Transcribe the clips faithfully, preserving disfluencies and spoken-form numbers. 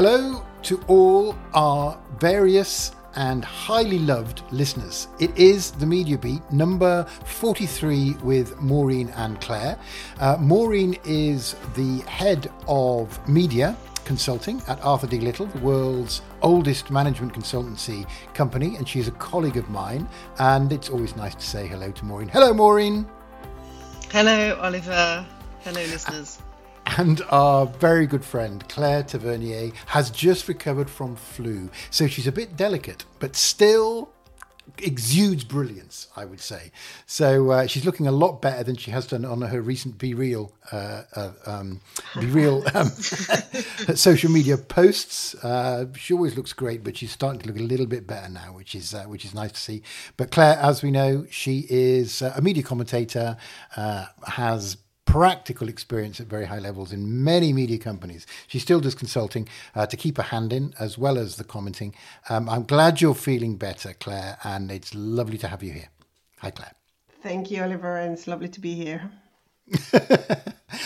Hello to all our various and highly loved listeners. It is The Media Beat, number forty-three with Maureen and Claire. Uh, Maureen is the head of media consulting at Arthur D. Little, the world's oldest management consultancy company, and she's a colleague of mine, and it's always nice to say hello to Maureen. Hello, Maureen. Hello, Oliver. Hello, listeners. And our very good friend, Claire Tavernier, has just recovered from flu, so she's a bit delicate, but still exudes brilliance, I would say. So uh, she's looking a lot better than she has done on her recent Be Real, uh, uh, um, Be Real um, social media posts. Uh, she always looks great, but she's starting to look a little bit better now, which is uh, which is nice to see. But Claire, as we know, she is a media commentator, uh, has practical experience at very high levels in many media companies. She still does consulting uh, to keep her hand in, as well as the commenting. Um, I'm glad you're feeling better, Claire, and it's lovely to have you here. Hi, Claire. Thank you, Oliver, and it's lovely to be here. And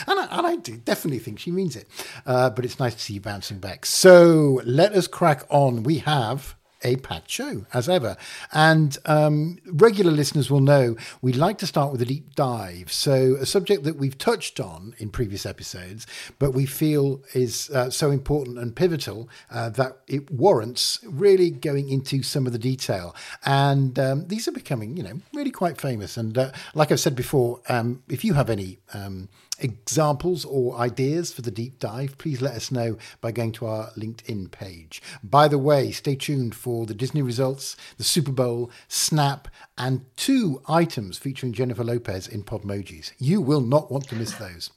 I, and I do definitely think she means it, uh, but it's nice to see you bouncing back. So let us crack on. We have a packed show, as ever. And um, regular listeners will know we like to start with a deep dive. So a subject that we've touched on in previous episodes, but we feel is uh, so important and pivotal uh, that it warrants really going into some of the detail. And um, these are becoming, you know, really quite famous. And uh, like I've said before, um, if you have any um, examples or ideas for the deep dive, please let us know by going to our LinkedIn page. By the way, stay tuned for the Disney results, the Super Bowl, Snap, and two items featuring Jennifer Lopez in Podmojis. You will not want to miss those.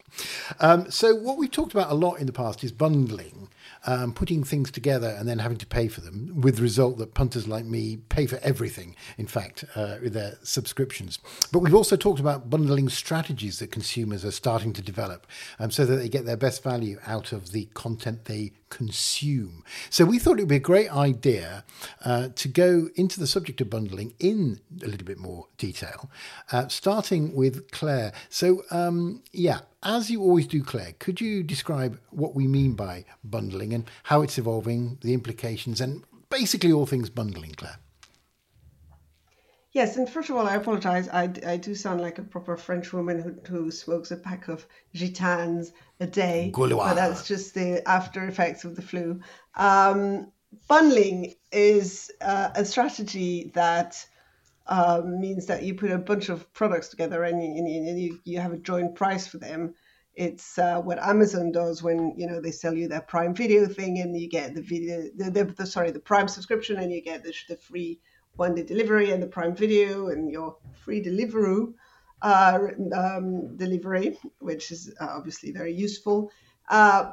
Um, so what we've talked about a lot in the past is bundling, um, putting things together and then having to pay for them, with the result that punters like me pay for everything, in fact, uh, with their subscriptions. But we've also talked about bundling strategies that consumers are starting to develop um, so that they get their best value out of the content they consume. So we thought it would be a great idea uh, to go into the subject of bundling in a little bit more detail, uh, starting with Claire. So, um, yeah. As you always do, Claire, could you describe what we mean by bundling and how it's evolving, the implications, and basically all things bundling, Claire? Yes, and first of all, I apologize. I, I do sound like a proper French woman who, who smokes a pack of gitanes a day. Gaulois. But that's just the after effects of the flu. Um, bundling is uh, a strategy that Uh, means that you put a bunch of products together and you, and you, you have a joint price for them. It's uh, what Amazon does when, you know, they sell you their Prime Video thing and you get the video, the, the, the sorry, the Prime subscription, and you get the, the free one-day delivery and the Prime Video and your free Deliveroo uh, um, delivery, which is obviously very useful. Uh,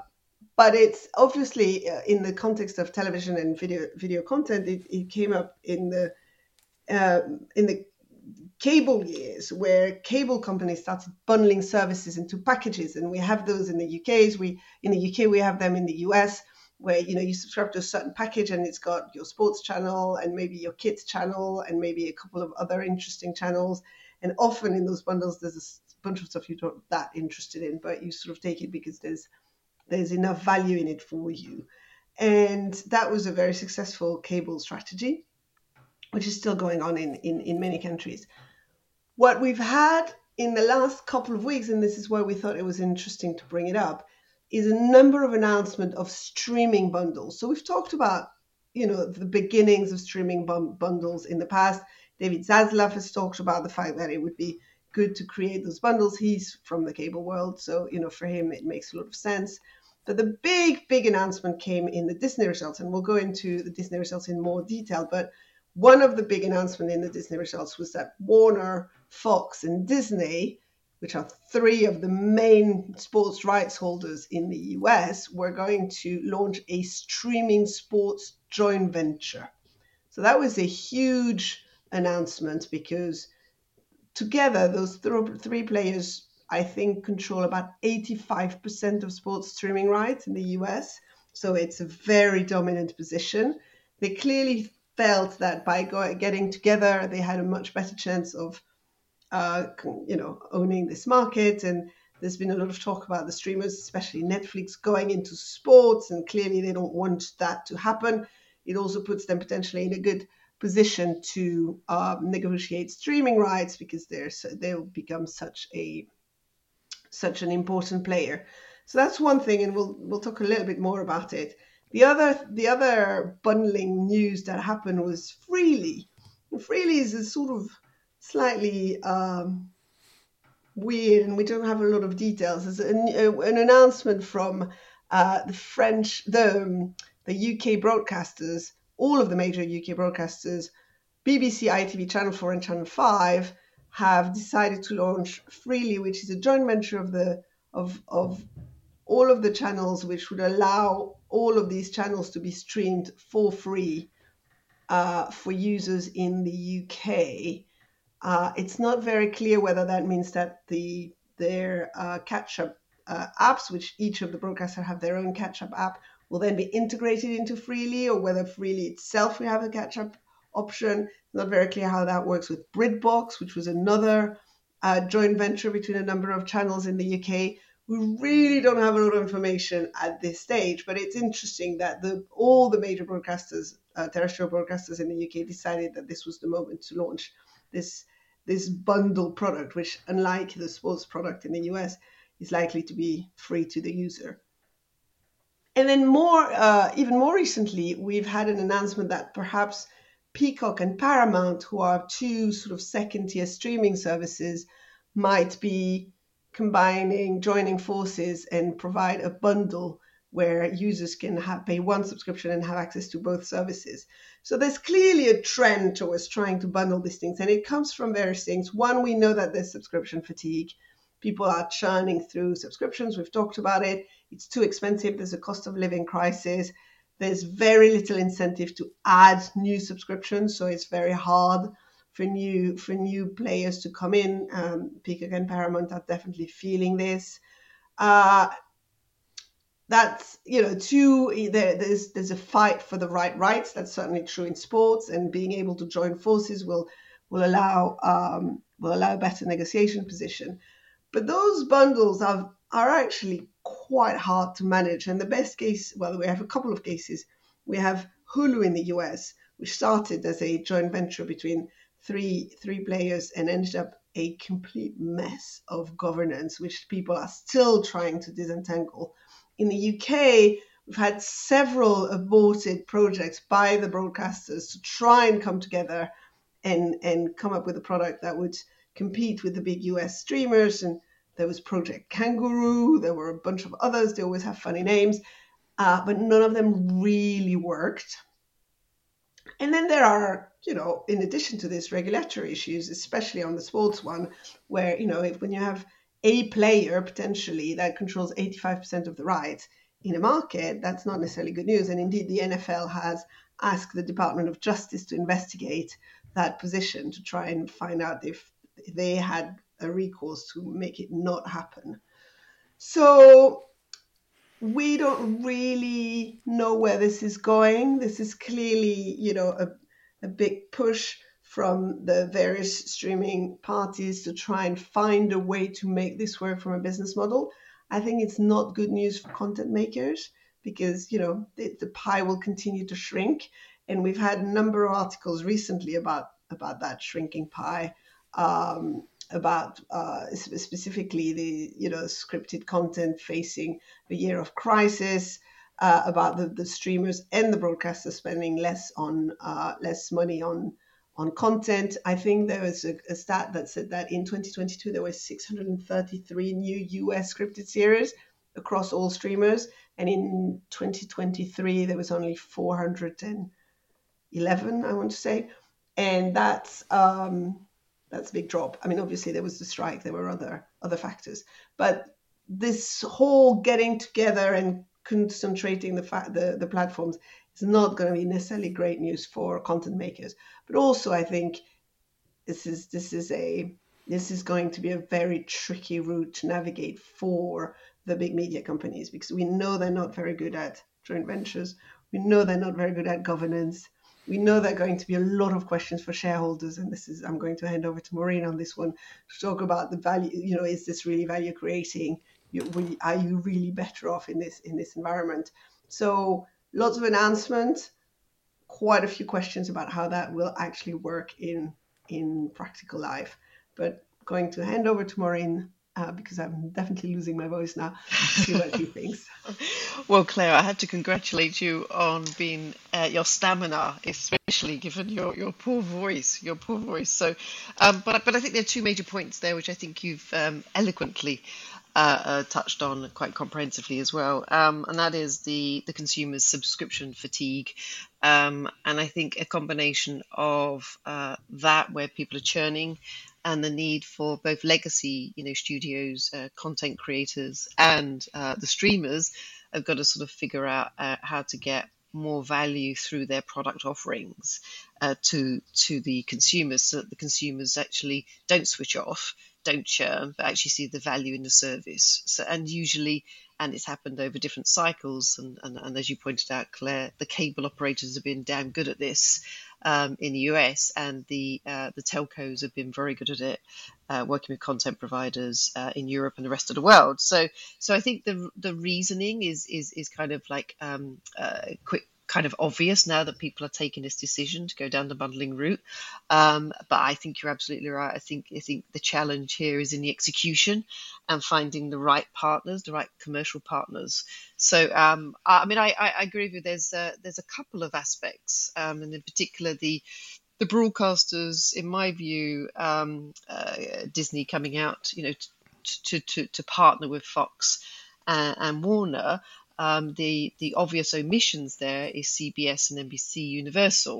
But it's obviously uh, in the context of television and video video content, it, it came up in the Uh, in the cable years, where cable companies started bundling services into packages, and we have those in the U K. As we in the U K we have them in the U S, where you know you subscribe to a certain package and it's got your sports channel and maybe your kids channel and maybe a couple of other interesting channels. And often in those bundles there's a bunch of stuff you're not that interested in, but you sort of take it because there's there's enough value in it for you. And that was a very successful cable strategy, which is still going on in, in, in many countries. What we've had in the last couple of weeks, and this is why we thought it was interesting to bring it up, is a number of announcements of streaming bundles. So we've talked about, you know, the beginnings of streaming bum- bundles in the past. David Zaslav has talked about the fact that it would be good to create those bundles. He's from the cable world, so, you know, for him it makes a lot of sense. But the big, big announcement came in the Disney results, and we'll go into the Disney results in more detail, but one of the big announcements in the Disney results was that Warner, Fox, and Disney, which are three of the main sports rights holders in the U S, were going to launch a streaming sports joint venture. So that was a huge announcement because together those th- three players, I think, control about eighty-five percent of sports streaming rights in the U S. So it's a very dominant position. They clearly felt that by getting together, they had a much better chance of, uh, you know, owning this market. And There's been a lot of talk about the streamers, especially Netflix, going into sports, and clearly they don't want that to happen. It also puts them potentially in a good position to uh, negotiate streaming rights, because they're so, they'll become such a such an important player. So that's one thing, and we'll we'll talk a little bit more about it. The other the other bundling news that happened was Freely. And Freely is a sort of slightly um, weird, and we don't have a lot of details. There's an, an announcement from uh, the French, the um, the U K broadcasters, all of the major U K broadcasters, B B C, I T V, Channel four and Channel five, have decided to launch Freely, which is a joint venture of the of of all of the channels, which would allow all of these channels to be streamed for free uh, for users in the U K. Uh, it's not very clear whether that means that the their uh, catch-up uh, apps, which each of the broadcasters have their own catch-up app, will then be integrated into Freely, or whether Freely itself will have a catch-up option. Not very clear how that works with BritBox, which was another uh, joint venture between a number of channels in the U K. We really don't have a lot of information at this stage, but it's interesting that the, all the major broadcasters, uh, terrestrial broadcasters in the U K, decided that this was the moment to launch this this bundle product, which, unlike the sports product in the U S, is likely to be free to the user. And then more, uh, even more recently, we've had an announcement that perhaps Peacock and Paramount, who are two sort of second-tier streaming services, might be combining, joining forces and provide a bundle where users can have, pay one subscription and have access to both services. So there's clearly a trend towards trying to bundle these things, and it comes from various things. One, we know that there's subscription fatigue. People are churning through subscriptions. We've talked about it. It's too expensive. There's a cost of living crisis. There's very little incentive to add new subscriptions, so it's very hard for new for new players to come in. Um, Peacock and Paramount are definitely feeling this. Uh, that's you know, two. There, there's there's a fight for the right rights. That's certainly true in sports, and being able to join forces will will allow um, will allow a better negotiation position. But those bundles are are actually quite hard to manage. And the best case, well, we have a couple of cases. We have Hulu in the U S, which started as a joint venture between three three players and ended up a complete mess of governance, which people are still trying to disentangle. In the U K, we've had several aborted projects by the broadcasters to try and come together and, and come up with a product that would compete with the big U S streamers. And there was Project Kangaroo. There were a bunch of others. They always have funny names, uh, but none of them really worked. And then there are, you know, in addition to this, regulatory issues, especially on the sports one, where, you know, if when you have a player potentially that controls eighty-five percent of the rights in a market, that's not necessarily good news. And indeed, the N F L has asked the Department of Justice to investigate that position to try and find out if they had a recourse to make it not happen. So we don't really know where this is going. This is clearly, you know, a, a big push from the various streaming parties to try and find a way to make this work from a business model. I think it's not good news for content makers because, you know, the, the pie will continue to shrink. And we've had a number of articles recently about, about that shrinking pie. Um, about uh, specifically the you know scripted content facing a year of crisis, uh, about the, the streamers and the broadcasters spending less on uh, less money on on content. I think there was a, a stat that said that in twenty twenty-two there were six hundred thirty-three new U S scripted series across all streamers, and in twenty twenty-three there was only four hundred eleven, I want to say, and that's. Um, That's a big drop. I mean, obviously there was the strike, there were other other factors, but this whole getting together and concentrating the fa- the, the platforms is not going to be necessarily great news for content makers. But also, I think this is this is a this is going to be a very tricky route to navigate for the big media companies, because we know they're not very good at joint ventures. We know they're not very good at governance. we know there are going to be a lot of questions for shareholders, and this is, I'm going to hand over to Maureen on this one to talk about the value. You know, is this really value creating? Are you really better off in this in this environment? So lots of announcements, quite a few questions about how that will actually work in in practical life. But going to hand over to Maureen, Uh, because I'm definitely losing my voice now, see what she thinks. Well, Claire, I have to congratulate you on being uh, your stamina, especially given your, your poor voice, your poor voice. So, um, but but I think there are two major points there, which I think you've um, eloquently uh, uh, touched on quite comprehensively as well, um, and that is the the consumer's subscription fatigue, um, and I think a combination of uh, that, where people are churning, and the need for both legacy, you know, studios, uh, content creators, and uh, the streamers have got to sort of figure out uh, how to get more value through their product offerings uh, to to the consumers, so that the consumers actually don't switch off, don't churn, but actually see the value in the service. So, and usually, and it's happened over different cycles, and, and, and as you pointed out, Claire, the cable operators have been damn good at this um, in the U S, and the uh, the telcos have been very good at it, uh, working with content providers uh, in Europe and the rest of the world. So, so I think the the reasoning is is is kind of like um, uh, quick. kind of obvious now that people are taking this decision to go down the bundling route. Um, but I think you're absolutely right. I think I think the challenge here is in the execution and finding the right partners, the right commercial partners. So, um, I mean, I, I agree with you. There's a, there's a couple of aspects, um, and in particular the the broadcasters, in my view, um, uh, Disney coming out, you know, to to to partner with Fox and, and Warner. Um, the the obvious omissions there is C B S and N B C Universal,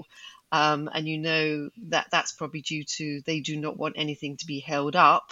um, and you know that that's probably due to they do not want anything to be held up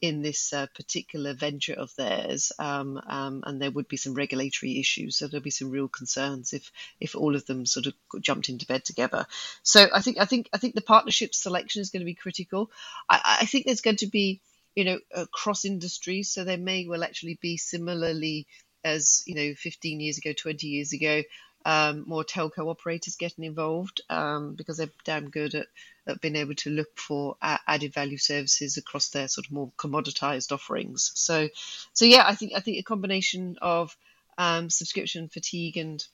in this uh, particular venture of theirs, um, um, and there would be some regulatory issues, so there'll be some real concerns if if all of them sort of jumped into bed together. So I think I think I think the partnership selection is going to be critical. I, I think there's going to be you know uh, cross industries, so there may well actually be similarly. As you know, fifteen years ago, twenty years ago, um, more telco operators getting involved um, because they're damn good at, at being able to look for added value services across their sort of more commoditized offerings. So, so yeah, I think I think a combination of um, subscription fatigue and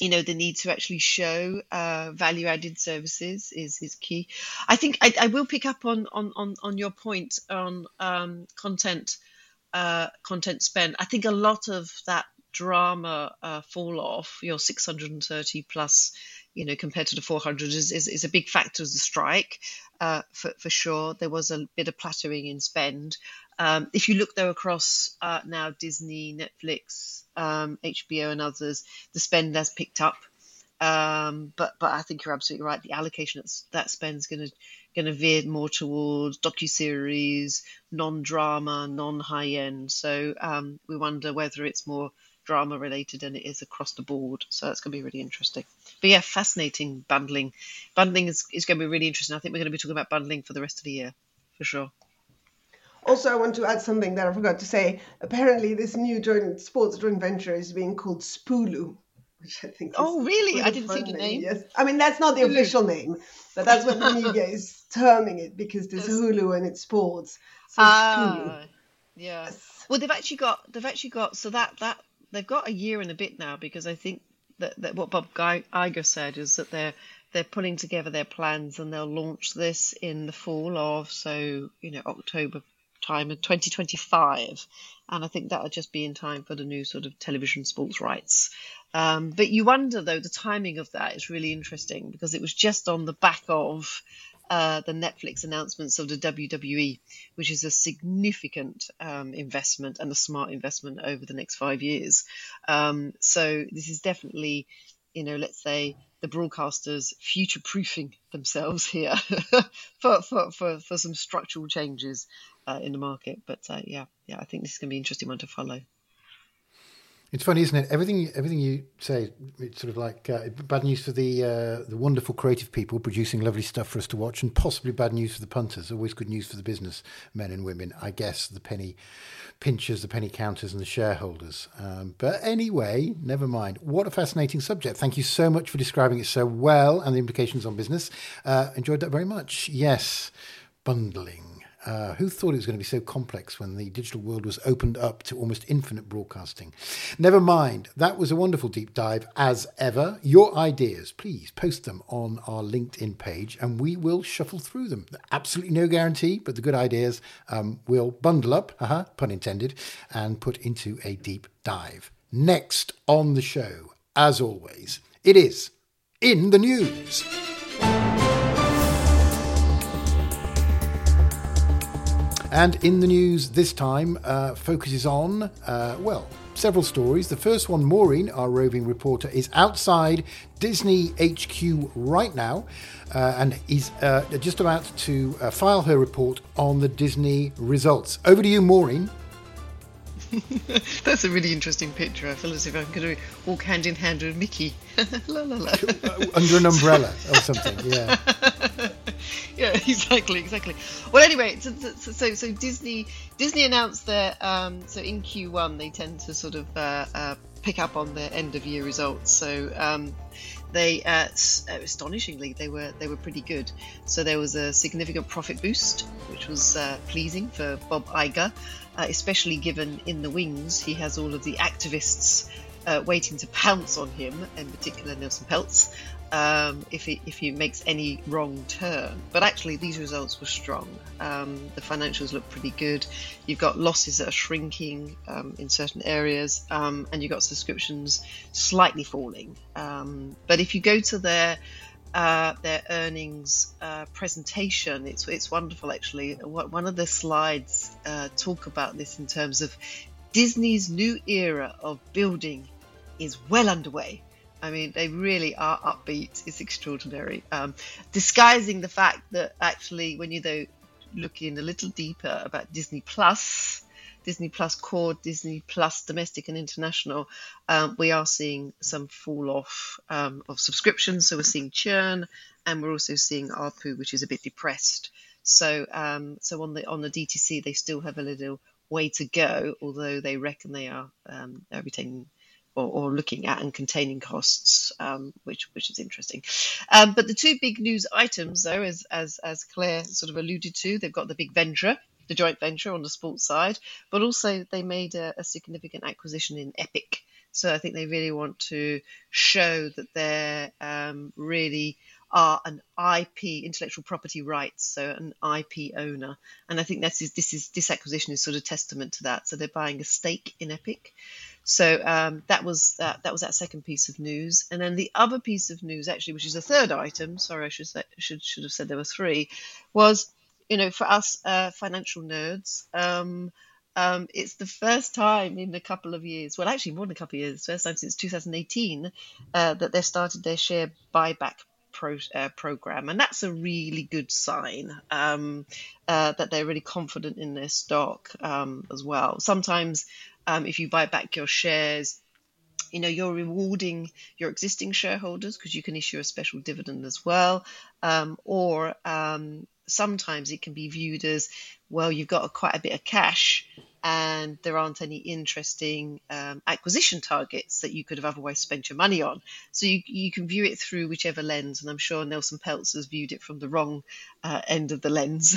you know the need to actually show uh, value added services is is key. I think I, I will pick up on on on, on your point on um, content. Uh, content spend. I think a lot of that drama uh, fall off, your six hundred thirty plus, you know, compared to the four hundred is, is, is a big factor as a strike, uh, for, for sure. There was a bit of plateauing in spend. Um, if you look, though, across uh, now Disney, Netflix, um, H B O and others, the spend has picked up. Um, but but I think you're absolutely right. The allocation that's, that spend's going to going to veer more towards docuseries, non-drama, non-high end. So um, we wonder whether it's more drama related than it is across the board. So that's going to be really interesting. But yeah, fascinating bundling. Bundling is, is going to be really interesting. I think we're going to be talking about bundling for the rest of the year, for sure. Also, I want to add something that I forgot to say. Apparently, this new joint sports joint venture is being called Spoolu. Which I think oh, really? I didn't see the name. Yes. I mean, that's not the Hulu. Official name, but that's what the media is terming it because there's yes. Hulu and it's sports. So ah, it's Hulu. Yeah. Yes. Well, they've actually got, they've actually got, so that, that, they've got a year and a bit now because I think that, that what Bob Iger said is that they're, they're pulling together their plans and they'll launch this in the fall of, so, you know, October time of twenty twenty-five. And I think that'll just be in time for the new sort of television sports rights. Um, but you wonder, though, the timing of that is really interesting because it was just on the back of uh, the Netflix announcements of the W W E, which is a significant um, investment and a smart investment over the next five years. Um, so this is definitely, you know, let's say the broadcasters future-proofing themselves here for, for, for, for some structural changes. Uh, in the market, but uh, yeah, yeah, I think this is going to be an interesting one to follow. It's funny, isn't it? Everything, everything you say, it's sort of like uh, bad news for the uh, the wonderful creative people producing lovely stuff for us to watch, and possibly bad news for the punters. Always good news for the business men and women, I guess. The penny pinchers, the penny counters, and the shareholders. Um, but anyway, never mind. What a fascinating subject! Thank you so much for describing it so well and the implications on business. Uh, enjoyed that very much. Yes, bundling. Uh, who thought it was going to be so complex when the digital world was opened up to almost infinite broadcasting? Never mind. That was a wonderful deep dive as ever. Your ideas, please post them on our LinkedIn page and we will shuffle through them. Absolutely no guarantee, but the good ideas um, will bundle up, uh-huh, pun intended, and put into a deep dive. Next on the show, as always, it is In the News. And In the News this time uh, focuses on, uh, well, several stories. The first one, Maureen, our roving reporter, is outside Disney H Q right now uh, and is uh, just about to uh, file her report on the Disney results. Over to you, Maureen. That's a really interesting picture. I feel as if I'm going to walk hand in hand with Mickey. La, la, la. Under an umbrella or something, yeah. Yeah, exactly, exactly. Well, anyway, so so, so Disney Disney announced their um, so in Q one they tend to sort of uh, uh, pick up on their end of year results. So um, they uh, astonishingly they were they were pretty good. So there was a significant profit boost, which was uh, pleasing for Bob Iger, uh, especially given in the wings he has all of the activists uh, waiting to pounce on him, in particular Nelson Peltz. Um, if he, if he makes any wrong turn. But actually, these results were strong. Um, the financials look pretty good. You've got losses that are shrinking um, in certain areas, um, and you've got subscriptions slightly falling. Um, but if you go to their uh, their earnings uh, presentation, it's it's wonderful actually. One of the slides uh, talk about this in terms of Disney's new era of building is well underway. I mean, they really are upbeat. It's extraordinary. Um, disguising the fact that actually when you though look in a little deeper about Disney Plus, Disney Plus Core, Disney Plus Domestic and International, um, we are seeing some fall off um, of subscriptions. So we're seeing churn and we're also seeing A R P U, which is a bit depressed. So um, so on the on the D T C, they still have a little way to go, although they reckon they are um, retaining Or, or looking at and containing costs, um, which which is interesting. Um, but the two big news items, though, as as as Claire sort of alluded to, they've got the big venture, the joint venture on the sports side, but also they made a, a significant acquisition in Epic. So I think they really want to show that they're um, really are an I P, intellectual property rights, so an I P owner. And I think this is this is this acquisition is sort of testament to that. So they're buying a stake in Epic. So um, that was uh, that was that second piece of news, and then the other piece of news, actually, which is the third item. Sorry, I should say, should should have said there were three. Was, you know, for us uh, financial nerds, um, um, it's the first time in a couple of years. Well, actually, more than a couple of years. First time since two thousand eighteen uh, that they started their share buyback Pro, uh, program, and that's a really good sign um, uh, that they're really confident in their stock um, as well. Sometimes, um, if you buy back your shares, you know you're rewarding your existing shareholders because you can issue a special dividend as well, um, or um, sometimes it can be viewed as, well, you've got a, quite a bit of cash, and there aren't any interesting um, acquisition targets that you could have otherwise spent your money on. So you you can view it through whichever lens, and I'm sure Nelson Peltz has viewed it from the wrong uh, end of the lens.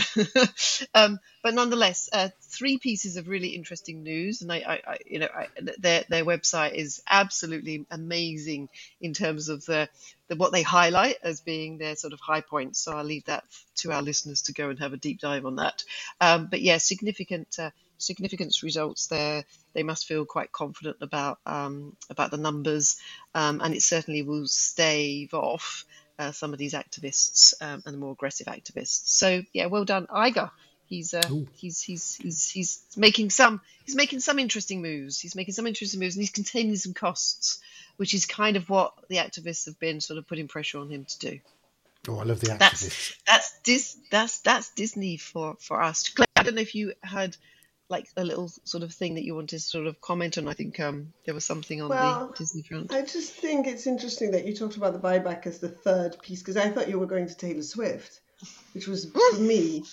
um, but nonetheless, uh, three pieces of really interesting news, and I, I, I you know, I, their their website is absolutely amazing in terms of the, the what they highlight as being their sort of high points. So I'll leave that to our listeners to go and have a deep dive on that. Um, but yeah, significant. Uh, Significance results there. They must feel quite confident about um, about the numbers, um, and it certainly will stave off uh, some of these activists um, and the more aggressive activists. So yeah, well done, Iger. He's uh, he's he's he's he's making some he's making some interesting moves. He's making some interesting moves, and he's containing some costs, which is kind of what the activists have been sort of putting pressure on him to do. Oh, I love the activists. That's that's Dis- that's that's Disney for for us. Claire, I don't know if you had like a little sort of thing that you wanted to sort of comment on? I think um, there was something on well, the Disney front. I just think it's interesting that you talked about the buyback as the third piece, because I thought you were going to Taylor Swift, which was for me.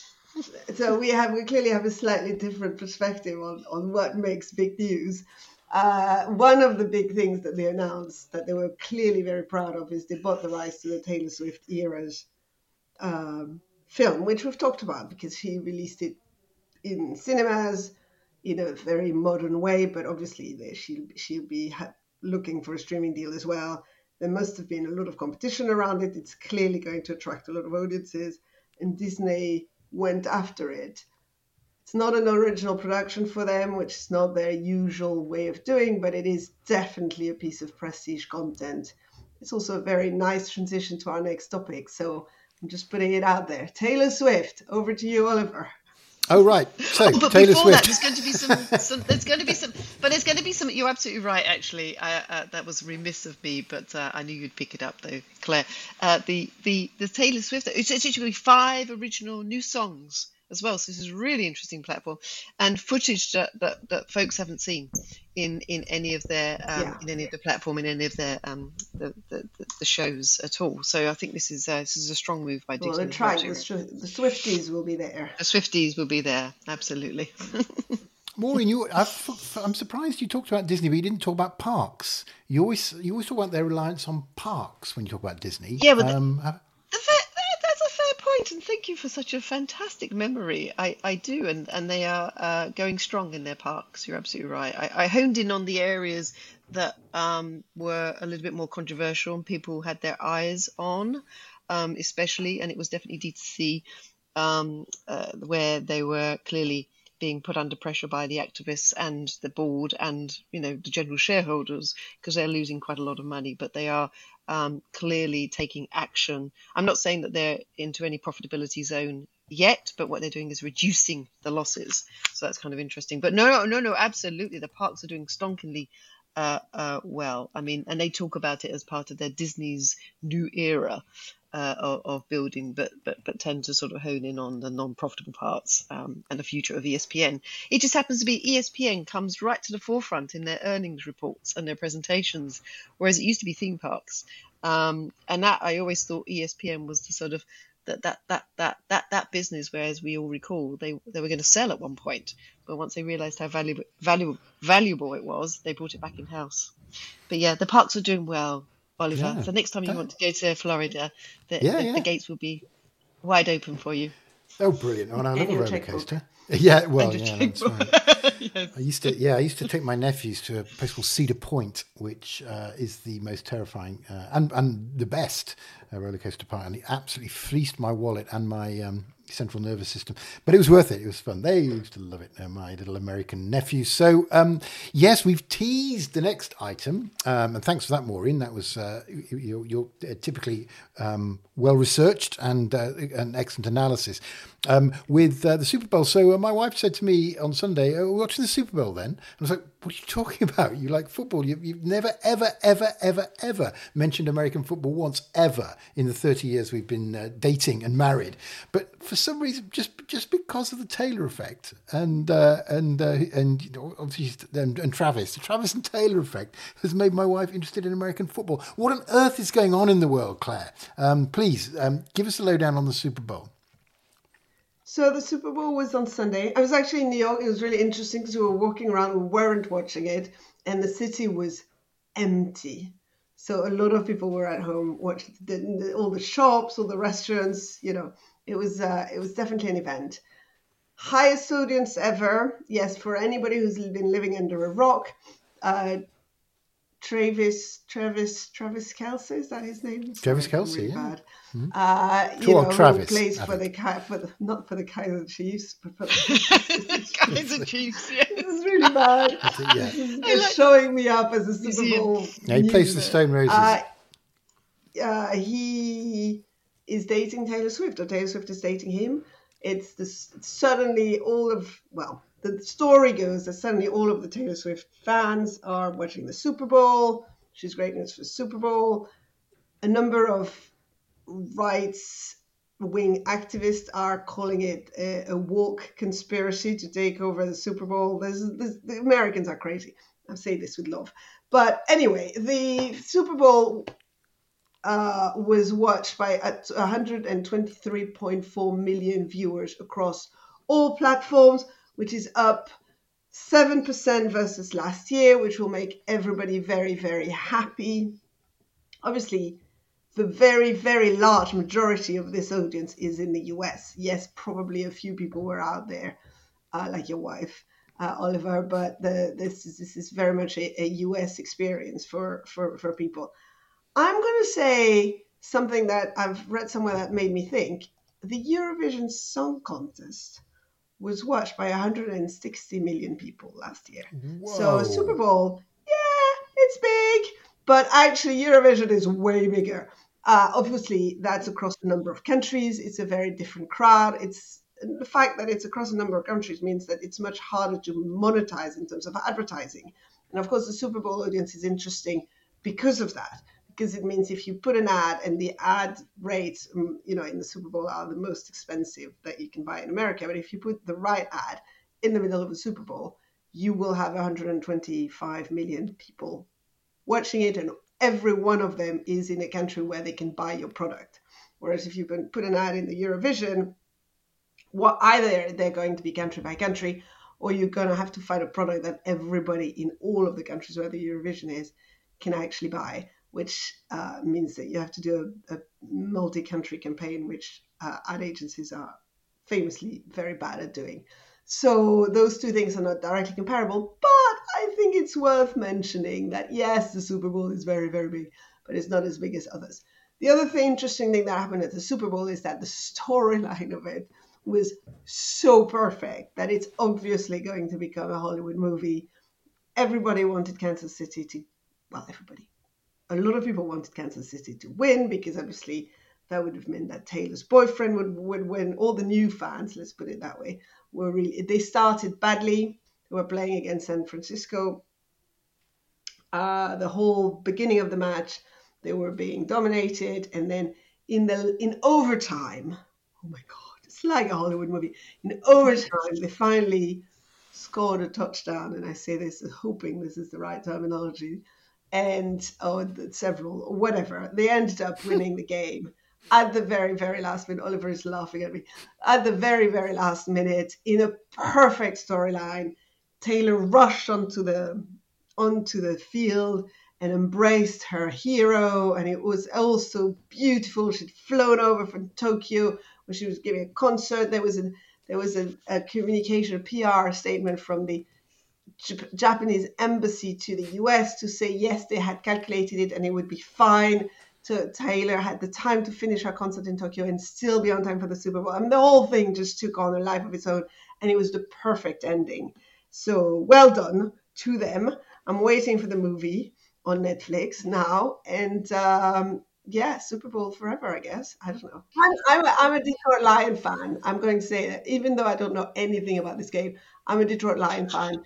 So we have we clearly have a slightly different perspective on, on what makes big news. Uh, one of the big things that they announced that they were clearly very proud of is they bought the rights to the Taylor Swift Eras um, film, which we've talked about because she released it in cinemas in a very modern way, but obviously they, she, she'll be ha- looking for a streaming deal as well. There must have been a lot of competition around it. It's clearly going to attract a lot of audiences, and Disney went after it. It's not an original production for them, which is not their usual way of doing, but it is definitely a piece of prestige content. It's also a very nice transition to our next topic. So I'm just putting it out there. Taylor Swift, over to you, Oliver. Oh, right. So oh, but Taylor before Swift. That, there's going to be some, some, there's going to be some, but there's going to be some, you're absolutely right, actually. I, uh, that was remiss of me, but uh, I knew you'd pick it up though, Claire. Uh, the, the, the Taylor Swift, it's actually five original new songs as well. So this is a really interesting platform, and footage that, that, that folks haven't seen in, in any of their um, yeah. in any of the platform in any of their um, the, the, the shows at all. So I think this is uh, this is a strong move by Disney. Well, they're trying. The, the Swifties will be there. The Swifties will be there, absolutely. Maureen, you, I've, I'm surprised you talked about Disney, but you didn't talk about parks. You always you always talk about their reliance on parks when you talk about Disney. Yeah, but. Um, the- And thank you for such a fantastic memory. I, I do, and, and they are uh, going strong in their parks. You're absolutely right. I, I honed in on the areas that um, were a little bit more controversial and people had their eyes on, um, especially, and it was definitely D two C, um, uh, where they were clearly being put under pressure by the activists and the board and, you know, the general shareholders, because they're losing quite a lot of money, but they are um, clearly taking action. I'm not saying that they're into any profitability zone yet, but what they're doing is reducing the losses. So that's kind of interesting. But no, no, no, absolutely. The parks are doing stonkingly uh, uh, well. I mean, and they talk about it as part of their Disney's new era. Uh, of, of building, but but but tend to sort of hone in on the non-profitable parts um, and the future of E S P N. It just happens to be E S P N comes right to the forefront in their earnings reports and their presentations, whereas it used to be theme parks. Um, and that I always thought E S P N was the sort of that that that that that that business. Whereas we all recall they they were going to sell at one point, but once they realised how valuable valuable valuable it was, they brought it back in house. But yeah, the parks are doing well. Oliver, yeah. So next time you want to go to Florida, the, yeah, the, yeah. the gates will be wide open for you. Oh, brilliant! On our little roller coaster. Yeah, well, yeah, that's right. Yes. I used to, yeah, I used to take my nephews to a place called Cedar Point, which uh, is the most terrifying uh, and and the best uh, roller coaster park, and it absolutely fleeced my wallet and my um, central nervous system. But it was worth it. It was fun. They used to love it. Uh, my little American nephews. So um, yes, we've teased the next item, um, and thanks for that, Maureen. That was uh, you're, you're typically um, well researched and uh, an excellent analysis um, with uh, the Super Bowl. So. Uh, my wife said to me on Sunday, oh, we're watching the Super Bowl then. I was like, what are you talking about? You like football. You, you've never, ever, ever, ever, ever mentioned American football once, ever, in the thirty years we've been uh, dating and married. But for some reason, just just because of the Taylor effect and uh, and uh, and, you know, obviously, and and Travis, the Travis and Taylor effect has made my wife interested in American football. What on earth is going on in the world, Claire? Um, please, um, give us a lowdown on the Super Bowl. So the Super Bowl was on Sunday. I was actually in New York. It was really interesting because we were walking around. We weren't watching it. And the city was empty. So a lot of people were at home watching the, all the shops, all the restaurants. You know, it was uh, it was definitely an event. Highest audience ever. Yes, for anybody who's been living under a rock. Uh, Travis, Travis, Travis Kelsey, is that his name? Travis Kelsey, really yeah. Bad. Mm-hmm. Uh, you know, Travis, who plays for the, for the not for the Kaiser Chiefs, but for the Kaiser Chiefs. Yes. This is really bad. Is it, yeah. This is just like showing that. Me up as a Super Bowl. No, he plays for the Stone Roses. Uh, uh, he is dating Taylor Swift, or Taylor Swift is dating him. It's this, suddenly all of well. The story goes that suddenly all of the Taylor Swift fans are watching the Super Bowl. She's great news for Super Bowl. A number of rights wing activists are calling it a, a woke conspiracy to take over the Super Bowl. This, this, the Americans are crazy. I say this with love. But anyway, the Super Bowl uh, was watched by one hundred twenty-three point four million viewers across all platforms, which is up seven percent versus last year, which will make everybody very, very happy. Obviously, the very, very large majority of this audience is in the U S. Yes, probably a few people were out there, uh, like your wife, uh, Oliver, but the, this is this is very much a, a U S experience for, for, for people. I'm going to say something that I've read somewhere that made me think. The Eurovision Song Contest was watched by one hundred sixty million people last year. Whoa. So Super Bowl, yeah, it's big, but actually Eurovision is way bigger. Uh, obviously, that's across a number of countries. It's a very different crowd. It's the fact that it's across a number of countries means that it's much harder to monetize in terms of advertising. And of course, the Super Bowl audience is interesting because of that, because it means if you put an ad and the ad rates, you know, in the Super Bowl are the most expensive that you can buy in America. But if you put the right ad in the middle of the Super Bowl, you will have one hundred twenty-five million people watching it. And every one of them is in a country where they can buy your product. Whereas if you put an ad in the Eurovision, well, either they're going to be country by country, or you're going to have to find a product that everybody in all of the countries where the Eurovision is can actually buy, which uh, means that you have to do a, a multi-country campaign, which uh, ad agencies are famously very bad at doing. So those two things are not directly comparable, but I think it's worth mentioning that, yes, the Super Bowl is very, very big, but it's not as big as others. The other thing, interesting thing that happened at the Super Bowl is that the storyline of it was so perfect that it's obviously going to become a Hollywood movie. Everybody wanted Kansas City to, well, everybody. A lot of people wanted Kansas City to win because obviously that would have meant that Taylor's boyfriend would, would win. All the new fans, let's put it that way, were really, they started badly. They were playing against San Francisco. Uh, the whole beginning of the match, they were being dominated. And then in the in overtime, oh my God, it's like a Hollywood movie. In overtime, they finally scored a touchdown. And I say this hoping this is the right terminology. And oh, several, or whatever. They ended up winning the game at the very, very last minute. Oliver is laughing at me. At the very, very last minute, in a perfect storyline, Taylor rushed onto the onto the field and embraced her hero. And it was also beautiful. She'd flown over from Tokyo where she was giving a concert. There was a there was a, a communication, a P R statement from the Japanese embassy to the U S to say yes, they had calculated it and it would be fine. So Taylor had the time to finish her concert in Tokyo and still be on time for the Super Bowl. I mean, the whole thing just took on a life of its own, and it was the perfect ending. So well done to them. I'm waiting for the movie on Netflix now, and um, yeah, Super Bowl forever, I guess. I don't know. I'm, I'm, a, I'm a Detroit Lion fan. I'm going to say that, even though I don't know anything about this game, I'm a Detroit Lion fan.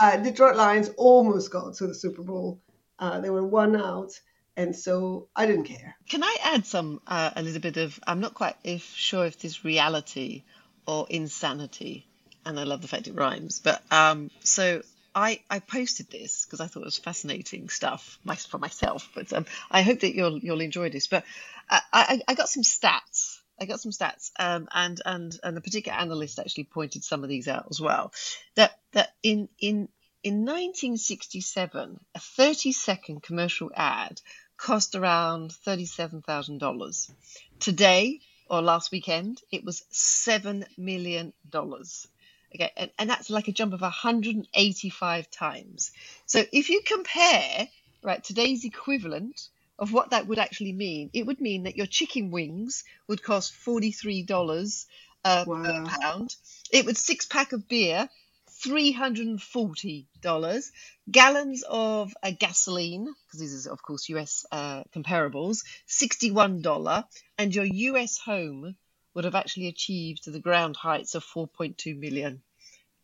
Uh, Detroit Lions almost got to the Super Bowl. Uh, they were one out, and so I didn't care. Can I add some, uh, a little bit of, I'm not quite if, sure if this reality or insanity, and I love the fact it rhymes, but um, so I, I posted this because I thought it was fascinating stuff for myself, but um, I hope that you'll you'll enjoy this. But I, I, I got some stats. I got some stats, um, and and and a particular analyst actually pointed some of these out as well. That that in in in nineteen sixty-seven, a thirty-second commercial ad cost around thirty-seven thousand dollars. Today or last weekend, it was seven million dollars. Okay, and, and that's like a jump of one hundred eighty-five times. So if you compare, right, today's equivalent of what that would actually mean, it would mean that your chicken wings would cost forty-three dollars uh, wow. per pound. It would six pack of beer, three hundred forty dollars. Gallons of uh, gasoline, because this is, of course, U S uh, comparables, sixty-one dollars. And your U S home would have actually achieved the ground heights of four point two million.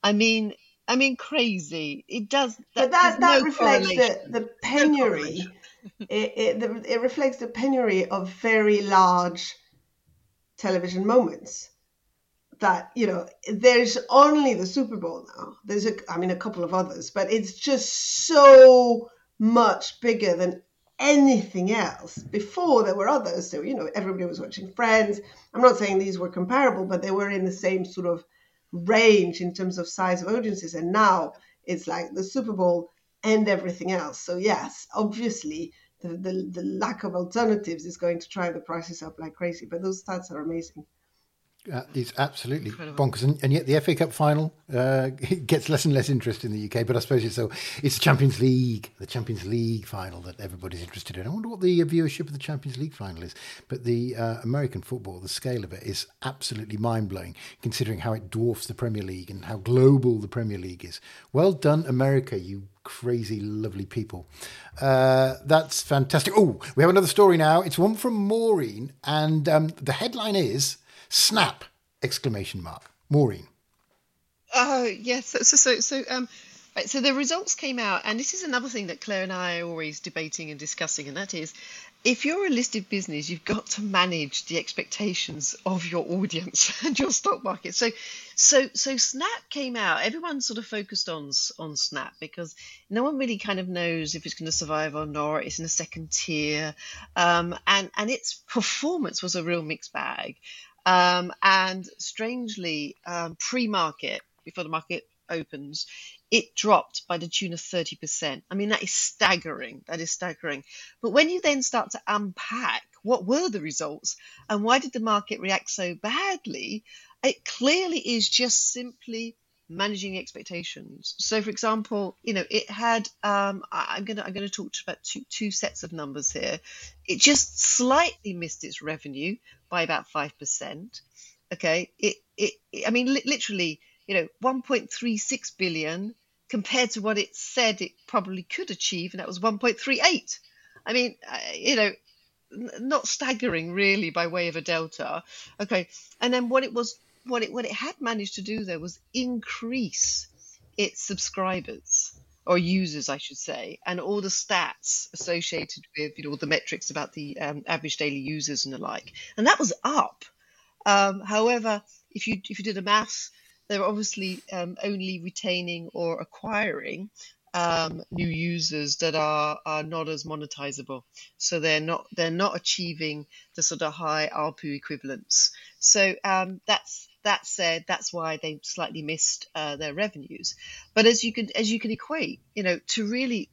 I mean, I mean, crazy. It does. That, but that, that no reflects the, the penury. No It, it, it reflects the penury of very large television moments that, you know, there's only the Super Bowl now. There's, a, I mean, a couple of others, but it's just so much bigger than anything else. Before, there were others. So, you know, everybody was watching Friends. I'm not saying these were comparable, but they were in the same sort of range in terms of size of audiences. And now it's like the Super Bowl and everything else. So, yes, obviously, the, the, the lack of alternatives is going to drive the prices up like crazy. But those stats are amazing. Uh, it's absolutely incredible. Bonkers. And, and yet the F A Cup final uh, gets less and less interest in the U K. But I suppose it's, so, it's the Champions League, the Champions League final that everybody's interested in. I wonder what the viewership of the Champions League final is. But the uh, American football, the scale of it is absolutely mind-blowing, considering how it dwarfs the Premier League and how global the Premier League is. Well done, America, you crazy, lovely people. Uh, that's fantastic. Oh, we have another story now. It's one from Maureen. And um, the headline is... Snap! Exclamation mark. Maureen. Oh yes, so so so um, right, so the results came out, and this is another thing that Claire and I are always debating and discussing, and that is, if you're a listed business, you've got to manage the expectations of your audience and your stock market. So, so so Snap came out. Everyone sort of focused on on Snap because no one really kind of knows if it's going to survive or not. It's in the second tier, um, and and its performance was a real mixed bag. Um, and strangely, um, pre-market, before the market opens, it dropped by the tune of thirty percent. I mean, that is staggering. That is staggering. But when you then start to unpack what were the results and why did the market react so badly, it clearly is just simply managing expectations. So, for example, you know, it had. Um, I'm gonna I'm gonna talk about two two sets of numbers here. It just slightly missed its revenue by about five percent. Okay, it it. I mean, li- literally, you know, one point three six billion compared to what it said it probably could achieve, and that was one point three eight. I mean, uh, you know. Not staggering really by way of a delta. Okay, and then what it was. What it what it had managed to do there was increase its subscribers or users, I should say, and all the stats associated with, you know, all the metrics about the um, average daily users and the like, and that was up. Um, however, if you if you did the maths, they're obviously um, only retaining or acquiring um, new users that are are not as monetizable, so they're not they're not achieving the sort of high A R P U equivalents. So um, that's. That said, that's why they slightly missed uh, their revenues. But as you can as you can equate, you know, to really,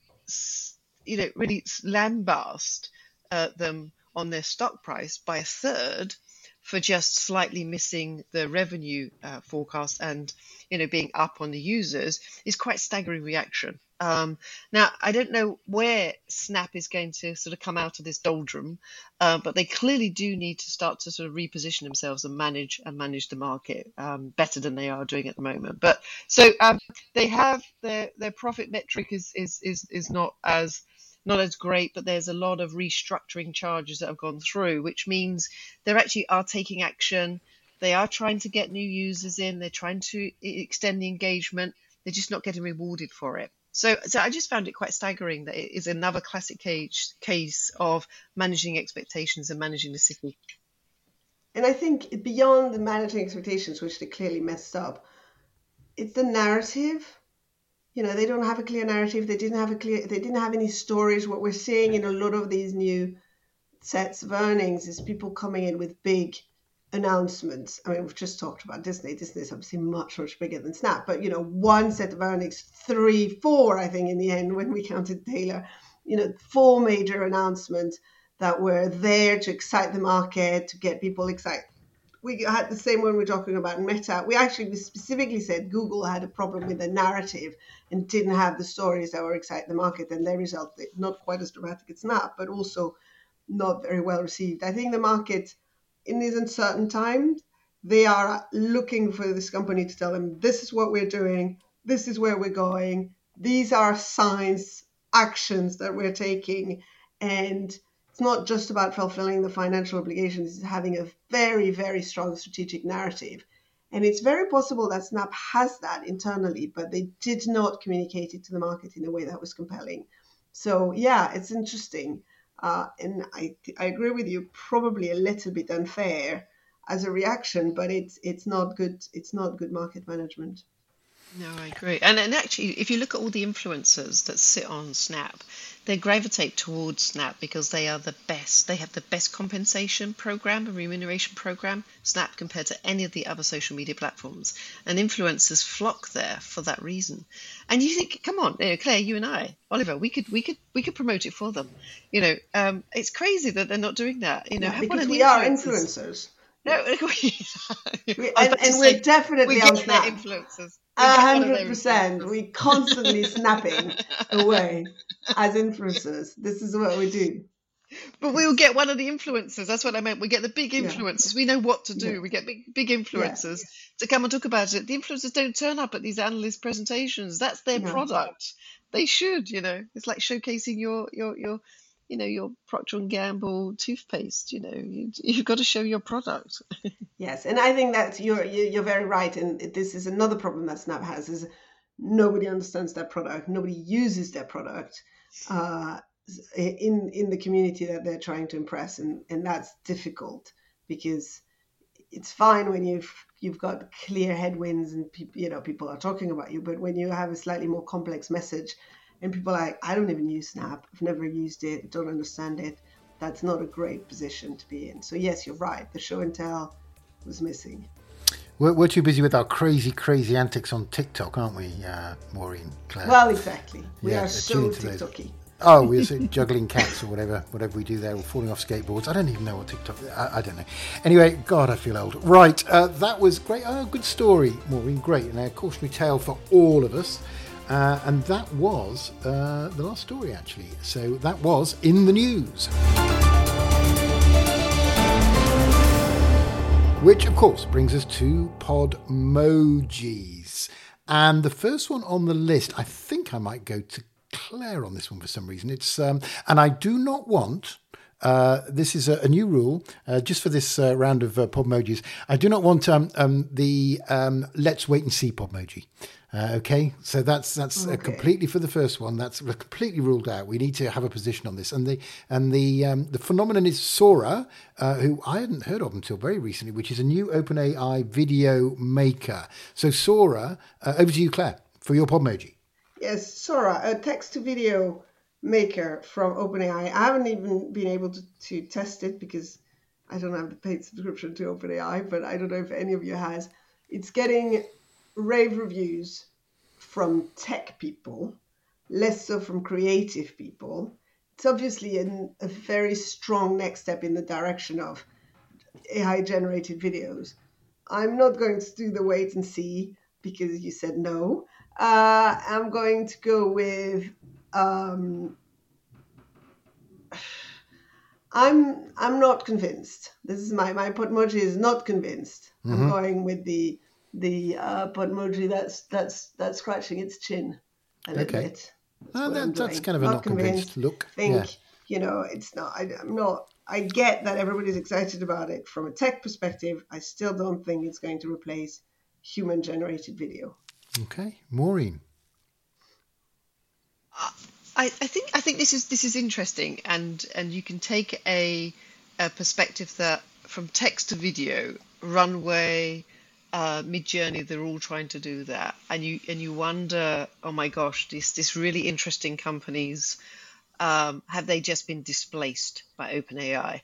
you know, really lambast uh, them on their stock price by a third for just slightly missing the revenue uh, forecast and, you know, being up on the users is quite a staggering reaction. Um, now, I don't know where Snap is going to sort of come out of this doldrum, uh, but they clearly do need to start to sort of reposition themselves and manage and manage the market um, better than they are doing at the moment. But so um, they have their, their profit metric is is is is not as not as great, but there's a lot of restructuring charges that have gone through, which means they actually are taking action. They are trying to get new users in. They're trying to extend the engagement. They're just not getting rewarded for it. So, so I just found it quite staggering that it is another classic case, case of managing expectations and managing the city. And I think beyond the managing expectations, which they clearly messed up, it's the narrative. You know, they don't have a clear narrative. They didn't have a clear. They didn't have any stories. What we're seeing in a lot of these new sets of earnings is people coming in with big announcements. I mean, we've just talked about Disney. Disney's obviously much, much bigger than Snap. But, you know, one set of earnings, three, four, I think, in the end, when we counted Taylor, you know, four major announcements that were there to excite the market, to get people excited. We had the same when we were talking about Meta. We actually we specifically said Google had a problem with the narrative and didn't have the stories that were exciting the market, and their result, not quite as dramatic as Snap, but also not very well received. I think the market, in these uncertain times, they are looking for this company to tell them, this is what we're doing, this is where we're going, these are signs, actions that we're taking, and it's not just about fulfilling the financial obligations, it's having a very, very strong strategic narrative. And it's very possible that Snap has that internally, but they did not communicate it to the market in a way that was compelling. So, yeah, it's interesting. Uh, and I, I agree with you, probably a little bit unfair as a reaction, but it's it's not good. It's not good market management. No, I agree. And and actually, if you look at all the influencers that sit on Snap, they gravitate towards Snap because they are the best. They have the best compensation program and remuneration program, Snap, compared to any of the other social media platforms. And influencers flock there for that reason. And you think, come on, you know, Claire, you and I, Oliver, we could, we could, we could promote it for them. You know, um, it's crazy that they're not doing that. You know, yeah, because we are influencers. No, we, and, and we're definitely on Snap. Influencers. A hundred percent. We're constantly snapping away as influencers. This is what we do. But we'll get one of the influencers. That's what I meant. We get the big influencers. Yeah. We know what to do. Yeah. We get big, big influencers yeah. to come and talk about it. The influencers don't turn up at these analyst presentations. That's their no. product. They should, you know. It's like showcasing your, your, your, you know, your Procter and Gamble toothpaste. You know, you, you've got to show your product. Yes, and I think that you're you're very right, and this is another problem that Snap has: is nobody understands their product, nobody uses their product uh, in in the community that they're trying to impress, and and that's difficult because it's fine when you've you've got clear headwinds and pe- you know people are talking about you, but when you have a slightly more complex message. And people are like, I don't even use Snap. I've never used it. Don't understand it. That's not a great position to be in. So yes, you're right. The show and tell was missing. We're, we're too busy with our crazy, crazy antics on TikTok, aren't we, uh, Maureen, Claire? Well, exactly. We yeah, are so TikToky. Oh, we're so juggling cats or whatever, whatever we do there, or falling off skateboards. I don't even know what TikTok. I, I don't know. Anyway, God, I feel old. Right, uh, that was great. Oh, good story, Maureen. Great, and a cautionary tale for all of us. Uh, and that was uh, the last story, actually. So that was In the News. Which, of course, brings us to Podmojis. And the first one on the list, I think I might go to Claire on this one for some reason. It's um, and I do not want... Uh, this is a, a new rule, uh, just for this uh, round of uh, Podmojis. I do not want um, um, the um, let's wait and see Podmoji. Uh, okay, so that's that's okay. uh, completely for the first one. That's completely ruled out. We need to have a position on this. And the and the um, the phenomenon is Sora, uh, who I hadn't heard of until very recently, which is a new OpenAI video maker. So Sora, uh, over to you, Claire, for your Podmoji. Yes, Sora, a text-to-video maker from OpenAI. I haven't even been able to, to test it because I don't have the paid subscription to OpenAI, but I don't know if any of you has. It's getting rave reviews from tech people, less so from creative people. It's obviously an, a very strong next step in the direction of A I-generated videos. I'm not going to do the wait and see because you said no. Uh, I'm going to go with Um, I'm I'm not convinced. This is my my Podmoji is not convinced. Mm-hmm. I'm going with the the uh, Podmoji that's that's that's scratching its chin a okay. little bit. That's, no, that, that's kind of a not, not convinced, convinced look. I think yeah. you know it's not. I, I'm not. I get that everybody's excited about it from a tech perspective. I still don't think it's going to replace human generated video. Okay, Maureen. I, I think I think this is this is interesting, and, and you can take a, a perspective that from text to video, Runway, uh, Midjourney, they're all trying to do that, and you and you wonder, oh my gosh, this this really interesting companies, um, have they just been displaced by OpenAI?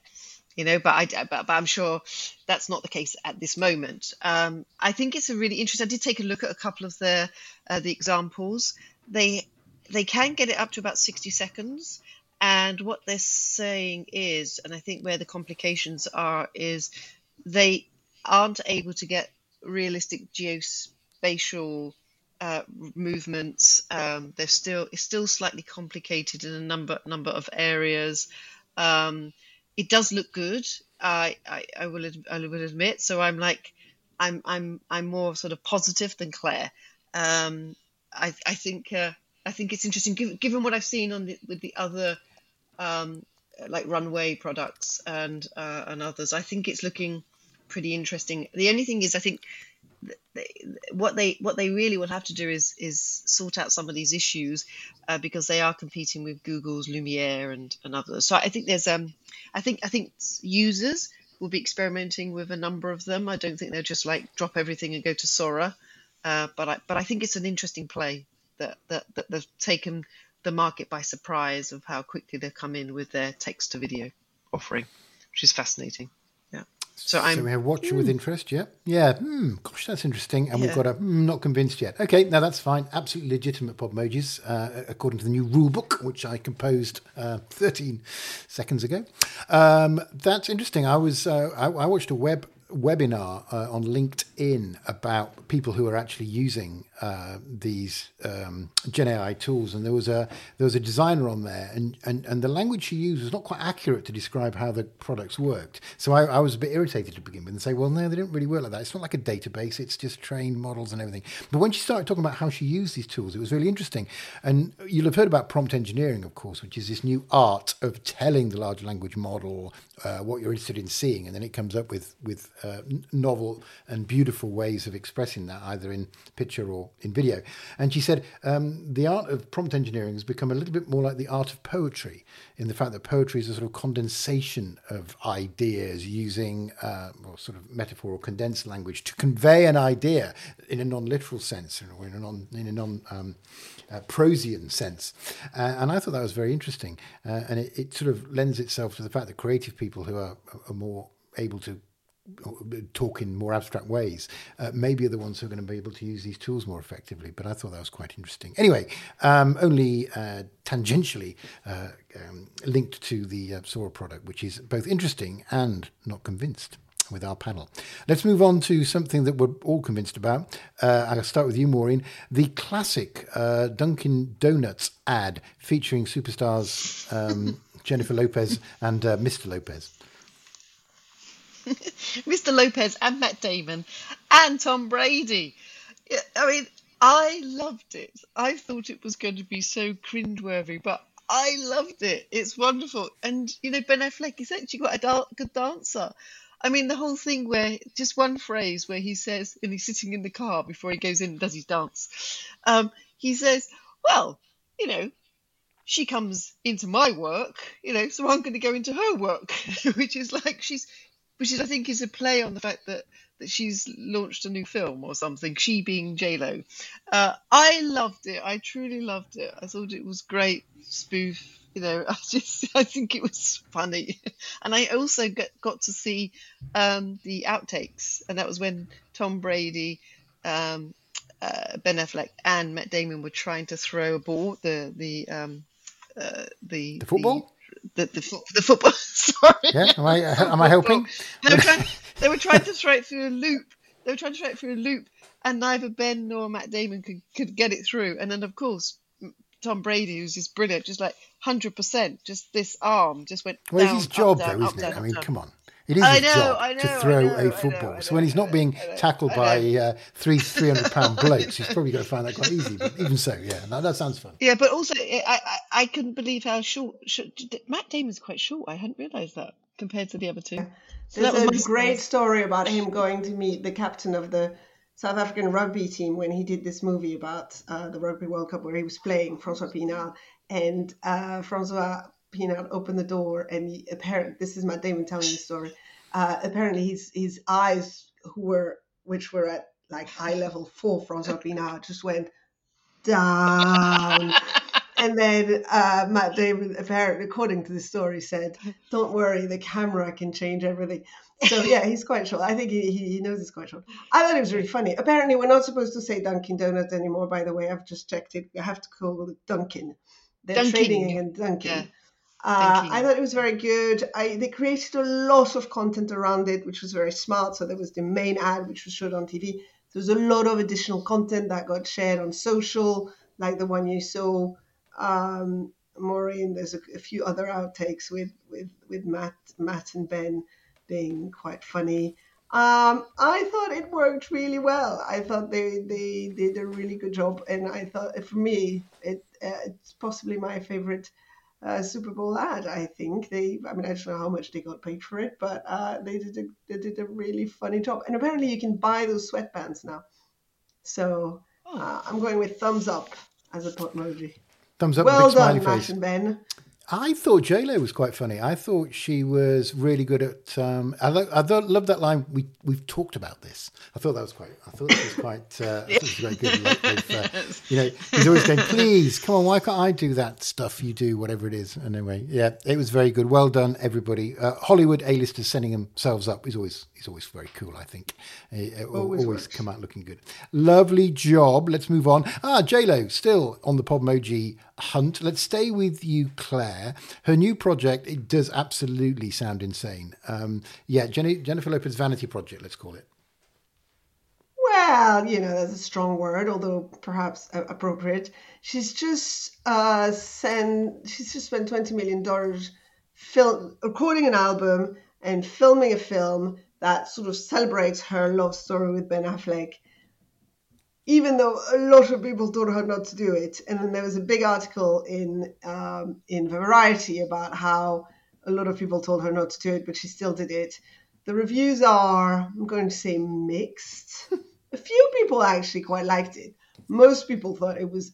You know, but, I, but, but I'm sure that's not the case at this moment. Um, I think it's a really interesting. I did take a look at a couple of the uh, the examples. They They can get it up to about sixty seconds. And what they're saying is, and I think where the complications are, is they aren't able to get realistic geospatial uh, movements. Um, they're still, it's still slightly complicated in a number number of areas. Um, it does look good, I, I, I will I will admit. So I'm like, I'm I'm I'm more sort of positive than Claire. Um, I I think. Uh, I think it's interesting, given, given what I've seen on the, with the other, um, like Runway products and uh, and others. I think it's looking pretty interesting. The only thing is, I think they, what they what they really will have to do is is sort out some of these issues uh, because they are competing with Google's Lumiere and, and others. So I think there's um I think I think users We'll be experimenting with a number of them. I don't think they'll just like drop everything and go to Sora. Uh, but I, but I think it's an interesting play that, that, that they've taken the market by surprise of how quickly they've come in with their text to video offering, which is fascinating. Yeah. So I'm so we have watching mm. with interest. Yeah. Yeah. Mm, gosh, that's interesting. And yeah. we've got a mm, not convinced yet. Okay. Now that's fine. Absolutely legitimate pop emojis, uh, according to the new rule book, which I composed uh, thirteen seconds ago. Um, that's interesting. I was, uh, I, I watched a web webinar uh, on LinkedIn about people who are actually using uh, these um, Gen A I tools, and there was a there was a designer on there, and, and, and the language she used was not quite accurate to describe how the products worked. So I, I was a bit irritated to begin with, and say, well, no, they don't really work like that. It's not like a database; it's just trained models and everything. But when she started talking about how she used these tools, it was really interesting. And you'll have heard about prompt engineering, of course, which is this new art of telling the large language model uh, what you're interested in seeing, and then it comes up with with Uh, novel and beautiful ways of expressing that, either in picture or in video. And she said um, the art of prompt engineering has become a little bit more like the art of poetry, in the fact that poetry is a sort of condensation of ideas using uh, well, sort of metaphor or condensed language to convey an idea in a non-literal sense or in a non, in a non um, uh, Prosian sense. Uh, and I thought that was very interesting. Uh, and it, it sort of lends itself to the fact that creative people who are, are more able to talk in more abstract ways, uh, maybe are the ones who are going to be able to use these tools more effectively. But I thought that was quite interesting. Anyway, um, only uh, tangentially uh, um, linked to the uh, Sora product, which is both interesting and not convinced with our panel. Let's move on to something that we're all convinced about. Uh, I'll start with you, Maureen. The classic uh, Dunkin' Donuts ad featuring superstars um, Jennifer Lopez and uh, Mister Lopez. Mister Lopez and Matt Damon and Tom Brady. I mean, I loved it. I thought it was going to be so cringeworthy, but I loved it. It's wonderful. And, you know, Ben Affleck is actually quite a good dancer. I mean, the whole thing where just one phrase where he says, and he's sitting in the car before he goes in and does his dance. Um, he says, well, you know, she comes into my work, you know, so I'm going to go into her work, which is like she's... Which is, I think, is a play on the fact that, that she's launched a new film or something, she being J-Lo. Uh, I loved it. I truly loved it. I thought it was great spoof. You know, I just, I think it was funny. And I also got, got to see um, the outtakes. And that was when Tom Brady, um, uh, Ben Affleck and Matt Damon were trying to throw a ball, the, the, um, uh, the, the football? The, The, the the football. Sorry. Yeah. Am I am I helping? They were, trying, they were trying to throw it through a loop. They were trying to throw it through a loop, and neither Ben nor Matt Damon could, could get it through. And then of course Tom Brady, who's just brilliant, just like hundred percent, just this arm just went. Well, down, it's his job up, down, though, isn't down, it? Down, I mean, down. Come on. It is his know, job know, to throw know, a football. Know, so when he's not being know, tackled by uh, three three hundred pound blokes, he's probably going to find that quite easy. But even so, yeah, that, that sounds fun. Yeah, but also I, I, I couldn't believe how short, short Matt Damon's quite short. I hadn't realised that compared to the other two. So There's a great nice. story about him going to meet the captain of the South African rugby team when he did this movie about uh, the Rugby World Cup, where he was playing Francois Pienaar, and uh, Francois. Peanut opened the door, and he, apparently this is Matt Damon telling the story. Uh, apparently, his his eyes, who were which were at like eye level for Francois Pienaar, just went down. And then uh, Matt Damon, apparently, according to the story, said, "Don't worry, the camera can change everything." So yeah, he's quite short. I think he, he knows he's quite short. I thought it was really funny. Apparently, we're not supposed to say Dunkin' Donuts anymore. By the way, I've just checked it. I have to call it Dunkin'. They're Dunkin'. Trading in Dunkin'. Yeah. Uh, I thought it was very good. I, they created a lot of content around it, which was very smart. So there was the main ad, which was showed on T V. There was a lot of additional content that got shared on social, like the one you saw, um, Maureen. There's a, a few other outtakes with, with, with Matt, Matt and Ben being quite funny. Um, I thought it worked really well. I thought they, they, they did a really good job. And I thought, for me, it, uh, it's possibly my favorite Uh, Super Bowl ad. I think they I mean I don't know how much they got paid for it, but uh, they did a, they did a really funny job, and apparently you can buy those sweatbands now, so oh. uh, I'm going with thumbs up as a pot emoji. Thumbs up well with a big smiley done, face. Matt and Ben. I thought J-Lo was quite funny. I thought she was really good at. Um, I, lo- I lo- love that line. We we've talked about this. I thought that was quite. I thought it was quite. Uh, I thought it was very good. Like, uh, you know, he's always going, "Please, come on, why can't I do that stuff you do, whatever it is?" And anyway, yeah, it was very good. Well done, everybody. Uh, Hollywood A-listers sending themselves up is always is always very cool. I think it, it always, always come out looking good. Lovely job. Let's move on. Ah, J-Lo still on the Podmoji hunt. Let's stay with you, Claire. Her new project, it does absolutely sound insane. Um, yeah, Jenny, Jennifer Lopez vanity project, let's call it. Well, you know, that's a strong word, although perhaps appropriate. She's just uh, sent, she's just spent twenty million dollars film, recording an album and filming a film that sort of celebrates her love story with Ben Affleck, even though a lot of people told her not to do it. And then there was a big article in um, in Variety about how a lot of people told her not to do it, but she still did it. The reviews are, I'm going to say, mixed. A few people actually quite liked it. Most people thought it was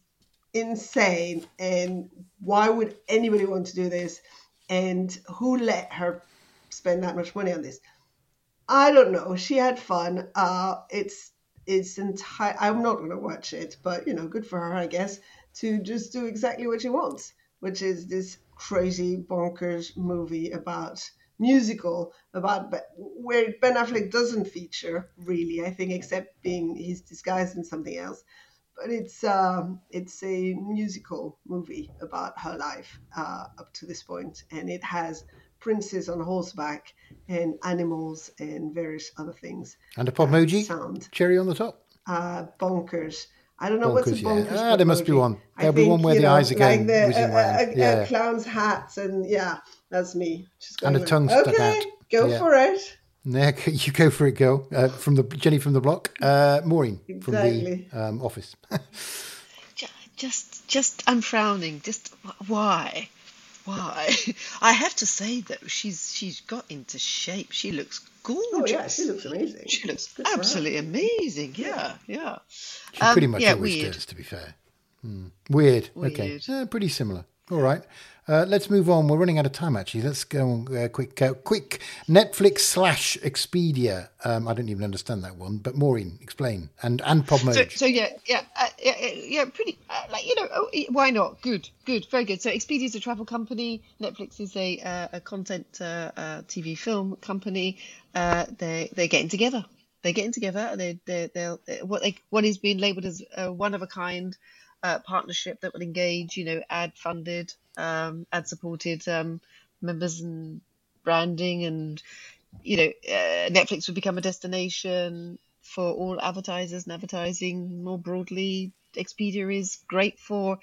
insane. And why would anybody want to do this? And who let her spend that much money on this? I don't know. She had fun. Uh, it's... It's entire. I'm not going to watch it, but you know, good for her, I guess, to just do exactly what she wants, which is this crazy, bonkers movie about musical about where Ben Affleck doesn't feature really, I think, except being he's disguised in something else. But it's um, it's a musical movie about her life uh, up to this point, and it has princes on horseback and animals and various other things. And a Podmoji sound. Cherry on the top. Uh, bonkers. I don't know bonkers, what's a bonkers. Yeah. Ah, there must be one. There'll think, be one where the know, eyes are like going. The, uh, uh, yeah. uh, clown's hats and yeah, that's me. Just going and a tongue stuck okay, out. Go yeah. for it. Yeah, you go for it, girl. Uh, from the Jenny from the block. Uh, Maureen from exactly. the um, office. just, just, I'm frowning. Just why? Why? I have to say though, she's she's got into shape. She looks gorgeous. Oh yeah, she looks amazing. She looks Good absolutely amazing. Yeah, yeah. yeah. She um, pretty much yeah, always weird. does, to be fair. Mm. Weird. weird. Okay, uh, pretty similar. All right. Uh, let's move on. We're running out of time, actually. Let's go on uh, quick. Uh, quick. Netflix slash Expedia. Um, I don't even understand that one. But Maureen, explain. And and Podmoji. So, so yeah, yeah, uh, yeah, yeah. Pretty uh, like you know. Oh, why not? Good, good, very good. So Expedia is a travel company. Netflix is a uh, a content uh, uh, T V film company. Uh, they they're getting together. They're getting together. They they they'll what they what is being labelled as a one of a kind uh, partnership that will engage you know ad funded. Um, ad supported um, members and branding, and you know uh, Netflix would become a destination for all advertisers and advertising more broadly. Expedia is great for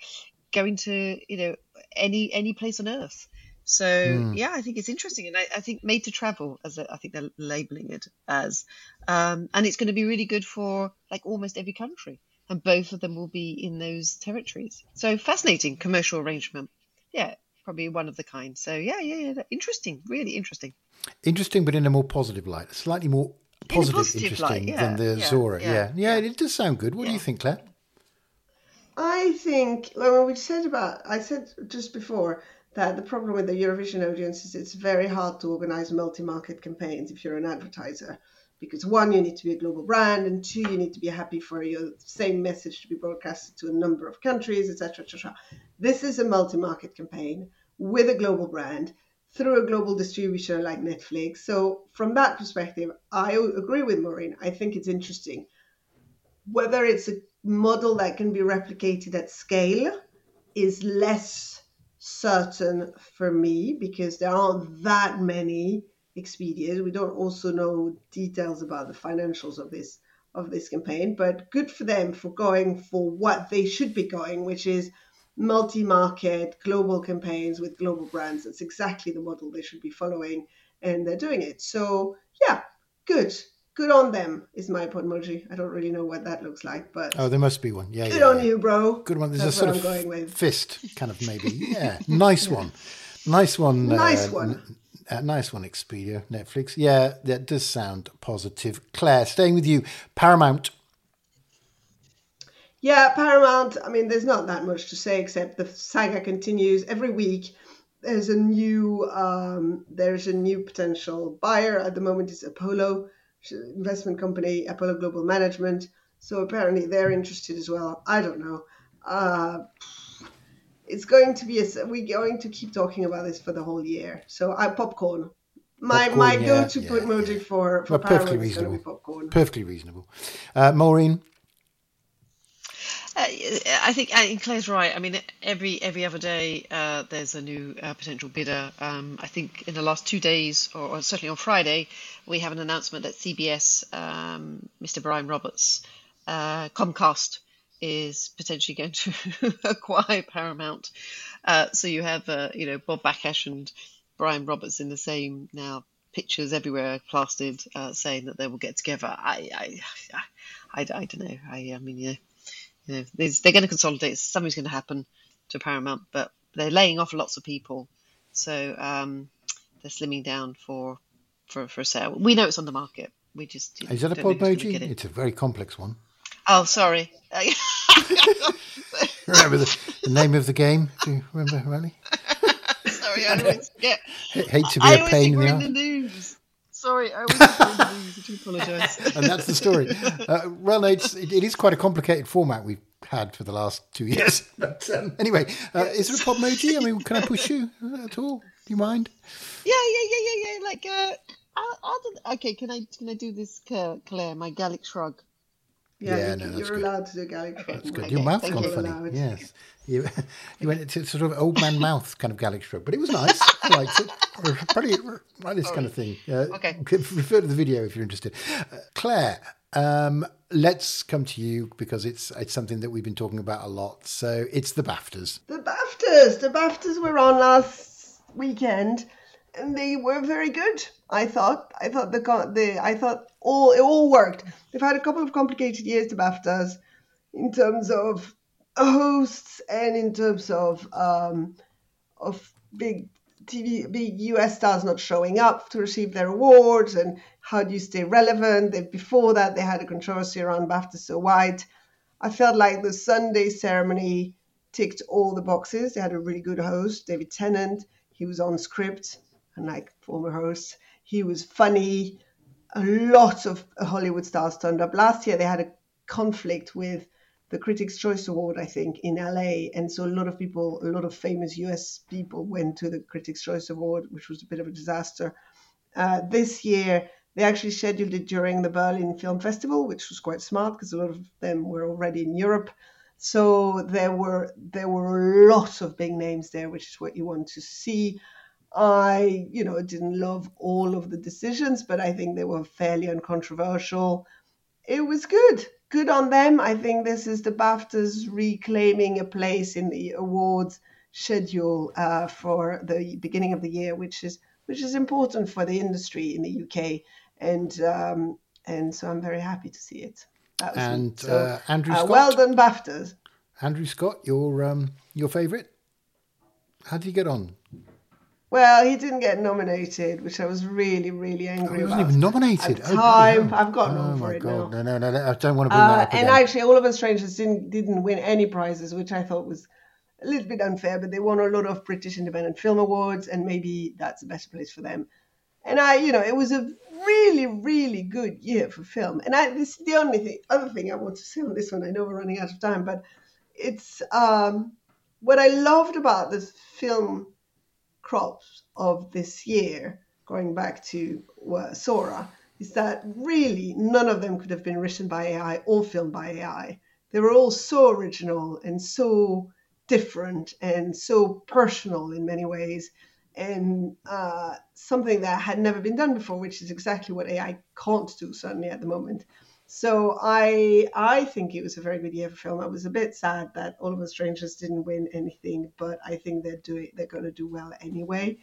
going to you know any any place on earth. So mm. yeah, I think it's interesting, and I, I think made to travel, as I think they're labeling it as, um, and it's going to be really good for like almost every country, and both of them will be in those territories. So fascinating commercial arrangement. Yeah, probably one of the kind. So yeah, yeah, yeah. Interesting, really interesting. Interesting, but in a more positive light, slightly more positive, positive interesting light, yeah, than the yeah, Zora. Yeah, yeah, yeah, yeah, it does sound good. What yeah. do you think, Claire? I think, well, we said about, I said just before that the problem with the Eurovision audience is it's very hard to organise multi-market campaigns if you're an advertiser, because one, you need to be a global brand, and two, you need to be happy for your same message to be broadcasted to a number of countries, et cetera, et cetera. This is a multi-market campaign with a global brand through a global distributor like Netflix. So from that perspective, I agree with Maureen. I think it's interesting. Whether it's a model that can be replicated at scale is less certain for me, because there aren't that many Expedia. We don't also know details about the financials of this of this campaign, but good for them for going for what they should be going, which is multi-market global campaigns with global brands. That's exactly the model they should be following, and they're doing it. So yeah, good. Good on them is my Podmoji. I don't really know what that looks like, but oh, there must be one. Yeah, good yeah, on yeah. you, bro. Good one. There's That's a sort of going with. fist, kind of maybe. Yeah, nice yeah. one. Nice one. Nice uh, one. Uh, nice one, Expedia, Netflix. Yeah, that does sound positive. Claire, staying with you, Paramount. Yeah, Paramount. I mean, there's not that much to say except the saga continues every week. there's a new um, there's a new potential buyer at the moment. It's Apollo investment company, Apollo Global Management. So apparently they're interested as well. I don't know. Uh, it's going to be a, we're going to keep talking about this for the whole year. So I popcorn. My popcorn, my yeah, go-to yeah, emoji yeah. for for well, perfectly reasonable. Popcorn. Perfectly reasonable. Uh, Maureen. Uh, I think I think Claire's right. I mean, every every other day uh, there's a new uh, potential bidder. Um, I think in the last two days, or, or certainly on Friday, we have an announcement that C B S, um, Mister Brian Roberts, uh, Comcast is potentially going to acquire Paramount. Uh, so you have uh, you know Bob Baccash and Brian Roberts in the same now. Pictures everywhere plastered uh, saying that they will get together. I I I, I, I don't know. I I mean you know. You know, they're going to consolidate. Something's going to happen to Paramount, but they're laying off lots of people, so um, they're slimming down for for for a sale. We know it's on the market. We just you is that a pod emoji? It. It's a very complex one. Oh, sorry. Remember the, the name of the game? Do you remember, Riley? Sorry, I always forget. I hate to be I a pain. We're in the news. Sorry, I was going to apologise. And that's the story. Uh, well, it's, it, it is quite a complicated format we've had for the last two years. But um, anyway, uh, is there a pop emoji? I mean, can I push you at all? Do you mind? Yeah, yeah, yeah, yeah, yeah. Like, uh, I'll, I'll, okay, can I can I do this, Claire? My Gallic shrug. Yeah, yeah you, no, you're good. Allowed to do Gallic shrug. That's good. Okay, your mouth's gone funny. Allowed. Yes, you, you went to sort of old man mouth kind of Gallic shrug, but it was nice. I liked it. Probably right, this kind of thing. Uh, okay. Refer to the video if you're interested. Uh, Claire, um, let's come to you because it's it's something that we've been talking about a lot. So it's the BAFTAs. The BAFTAs. The BAFTAs were on last weekend, and they were very good. I thought. I thought the the I thought all it all worked. They've had a couple of complicated years, the BAFTAs, in terms of hosts and in terms of um, of big. T V, big U S stars not showing up to receive their awards, and how do you stay relevant? They, before that, they had a controversy around BAFTA So White. I felt like the Sunday ceremony ticked all the boxes. They had a really good host, David Tennant. He was on script, unlike former hosts. He was funny. A lot of Hollywood stars turned up. Last year, they had a conflict with the Critics' Choice Award, I think, in L A. And so a lot of people, a lot of famous U S people went to the Critics' Choice Award, which was a bit of a disaster. Uh, this year, they actually scheduled it during the Berlin Film Festival, which was quite smart because a lot of them were already in Europe. So there were there were a lot of big names there, which is what you want to see. I, you know, didn't love all of the decisions, but I think they were fairly uncontroversial. It was good. Good on them. I think this is the BAFTAs reclaiming a place in the awards schedule uh, for the beginning of the year, which is which is important for the industry in the U K, and um, and so I'm very happy to see it. That was and so, uh, Andrew, uh, Scott, well done BAFTAs. Andrew Scott, your um, your favourite. How did he get on? Well, he didn't get nominated, which I was really, really angry about. Oh, he wasn't about. even nominated. At the time, oh, I've gotten oh over my it God. now. No, no, no, I don't want to bring uh, that up again. And actually, All of Us Strangers didn't, didn't win any prizes, which I thought was a little bit unfair, but they won a lot of British Independent Film Awards, and maybe that's the best place for them. And I, you know, it was a really, really good year for film. And I, this is the only thing, other thing I want to say on this one. I know we're running out of time, but it's um, what I loved about this film crops of this year, going back to uh, Sora, is that really none of them could have been written by A I or filmed by A I. They were all so original and so different and so personal in many ways, and uh, something that had never been done before, which is exactly what A I can't do, certainly at the moment. So I I think it was a very good year for film. I was a bit sad that All of Us Strangers didn't win anything, but I think they're doing they're going to do well anyway.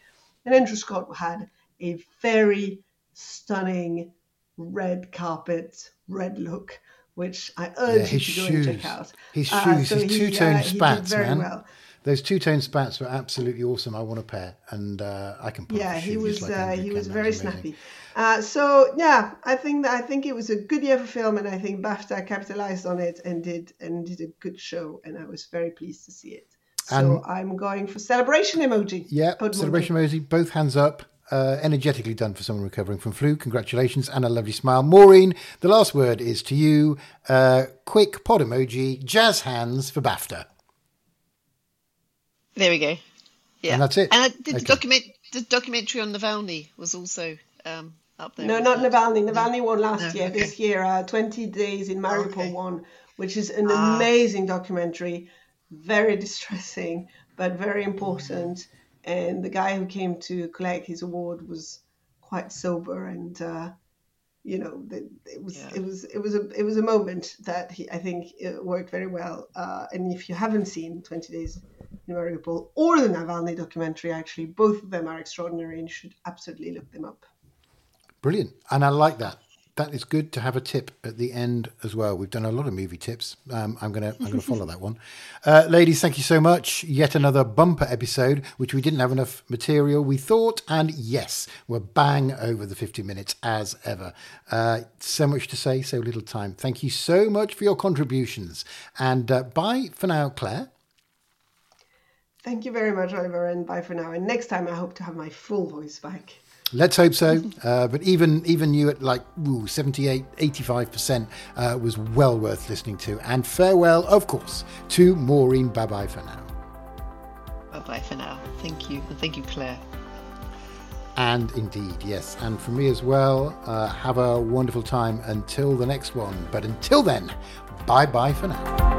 And Andrew Scott had a very stunning red carpet, red look, which I urge yeah, you to go shoes. and check out. His shoes, uh, so his two-tone uh, spats, man. Well. Those two-tone spats were absolutely awesome. I want a pair, and uh, I can. Yeah, he was. Like uh, he was very was snappy. Uh, so yeah, I think that I think it was a good year for film, and I think BAFTA capitalized on it and did and did a good show, and I was very pleased to see it. And so I'm going for celebration emoji. Yeah, Pod celebration emoji. emoji. Both hands up. Uh, energetically done for someone recovering from flu. Congratulations and a lovely smile. Maureen, the last word is to you. Uh, quick pod emoji, jazz hands for BAFTA. There we go. Yeah. And that's it. And the, okay. document, the documentary on Navalny was also um, up there. No, not Navalny. Navalny no. won last no, year. Okay. This year, uh, twenty days in Mariupol okay. won, which is an ah. amazing documentary. Very distressing, but very important. And the guy who came to collect his award was quite sober, and uh, you know, it, it was yeah. it was it was a it was a moment that he, I think it worked very well. Uh, and if you haven't seen twenty days in Mariupol or the Navalny documentary, actually, both of them are extraordinary, and you should absolutely look them up. Brilliant, and I like that. That is good to have a tip at the end as well. We've done a lot of movie tips. Um, I'm going to I'm going to follow that one. Uh, ladies, thank you so much. Yet another bumper episode, which we didn't have enough material, we thought. And yes, we're bang over the fifty minutes as ever. Uh, so much to say, so little time. Thank you so much for your contributions. And uh, bye for now, Claire. Thank you very much, Oliver, and bye for now. And next time, I hope to have my full voice back. Let's hope so. Uh, but even even you at like ooh, seventy-eight, eighty-five percent uh, was well worth listening to. And farewell, of course, to Maureen. Bye-bye for now. Bye-bye for now. Thank you. And thank you, Claire. And indeed, yes. And from me as well, uh, have a wonderful time until the next one. But until then, bye-bye for now.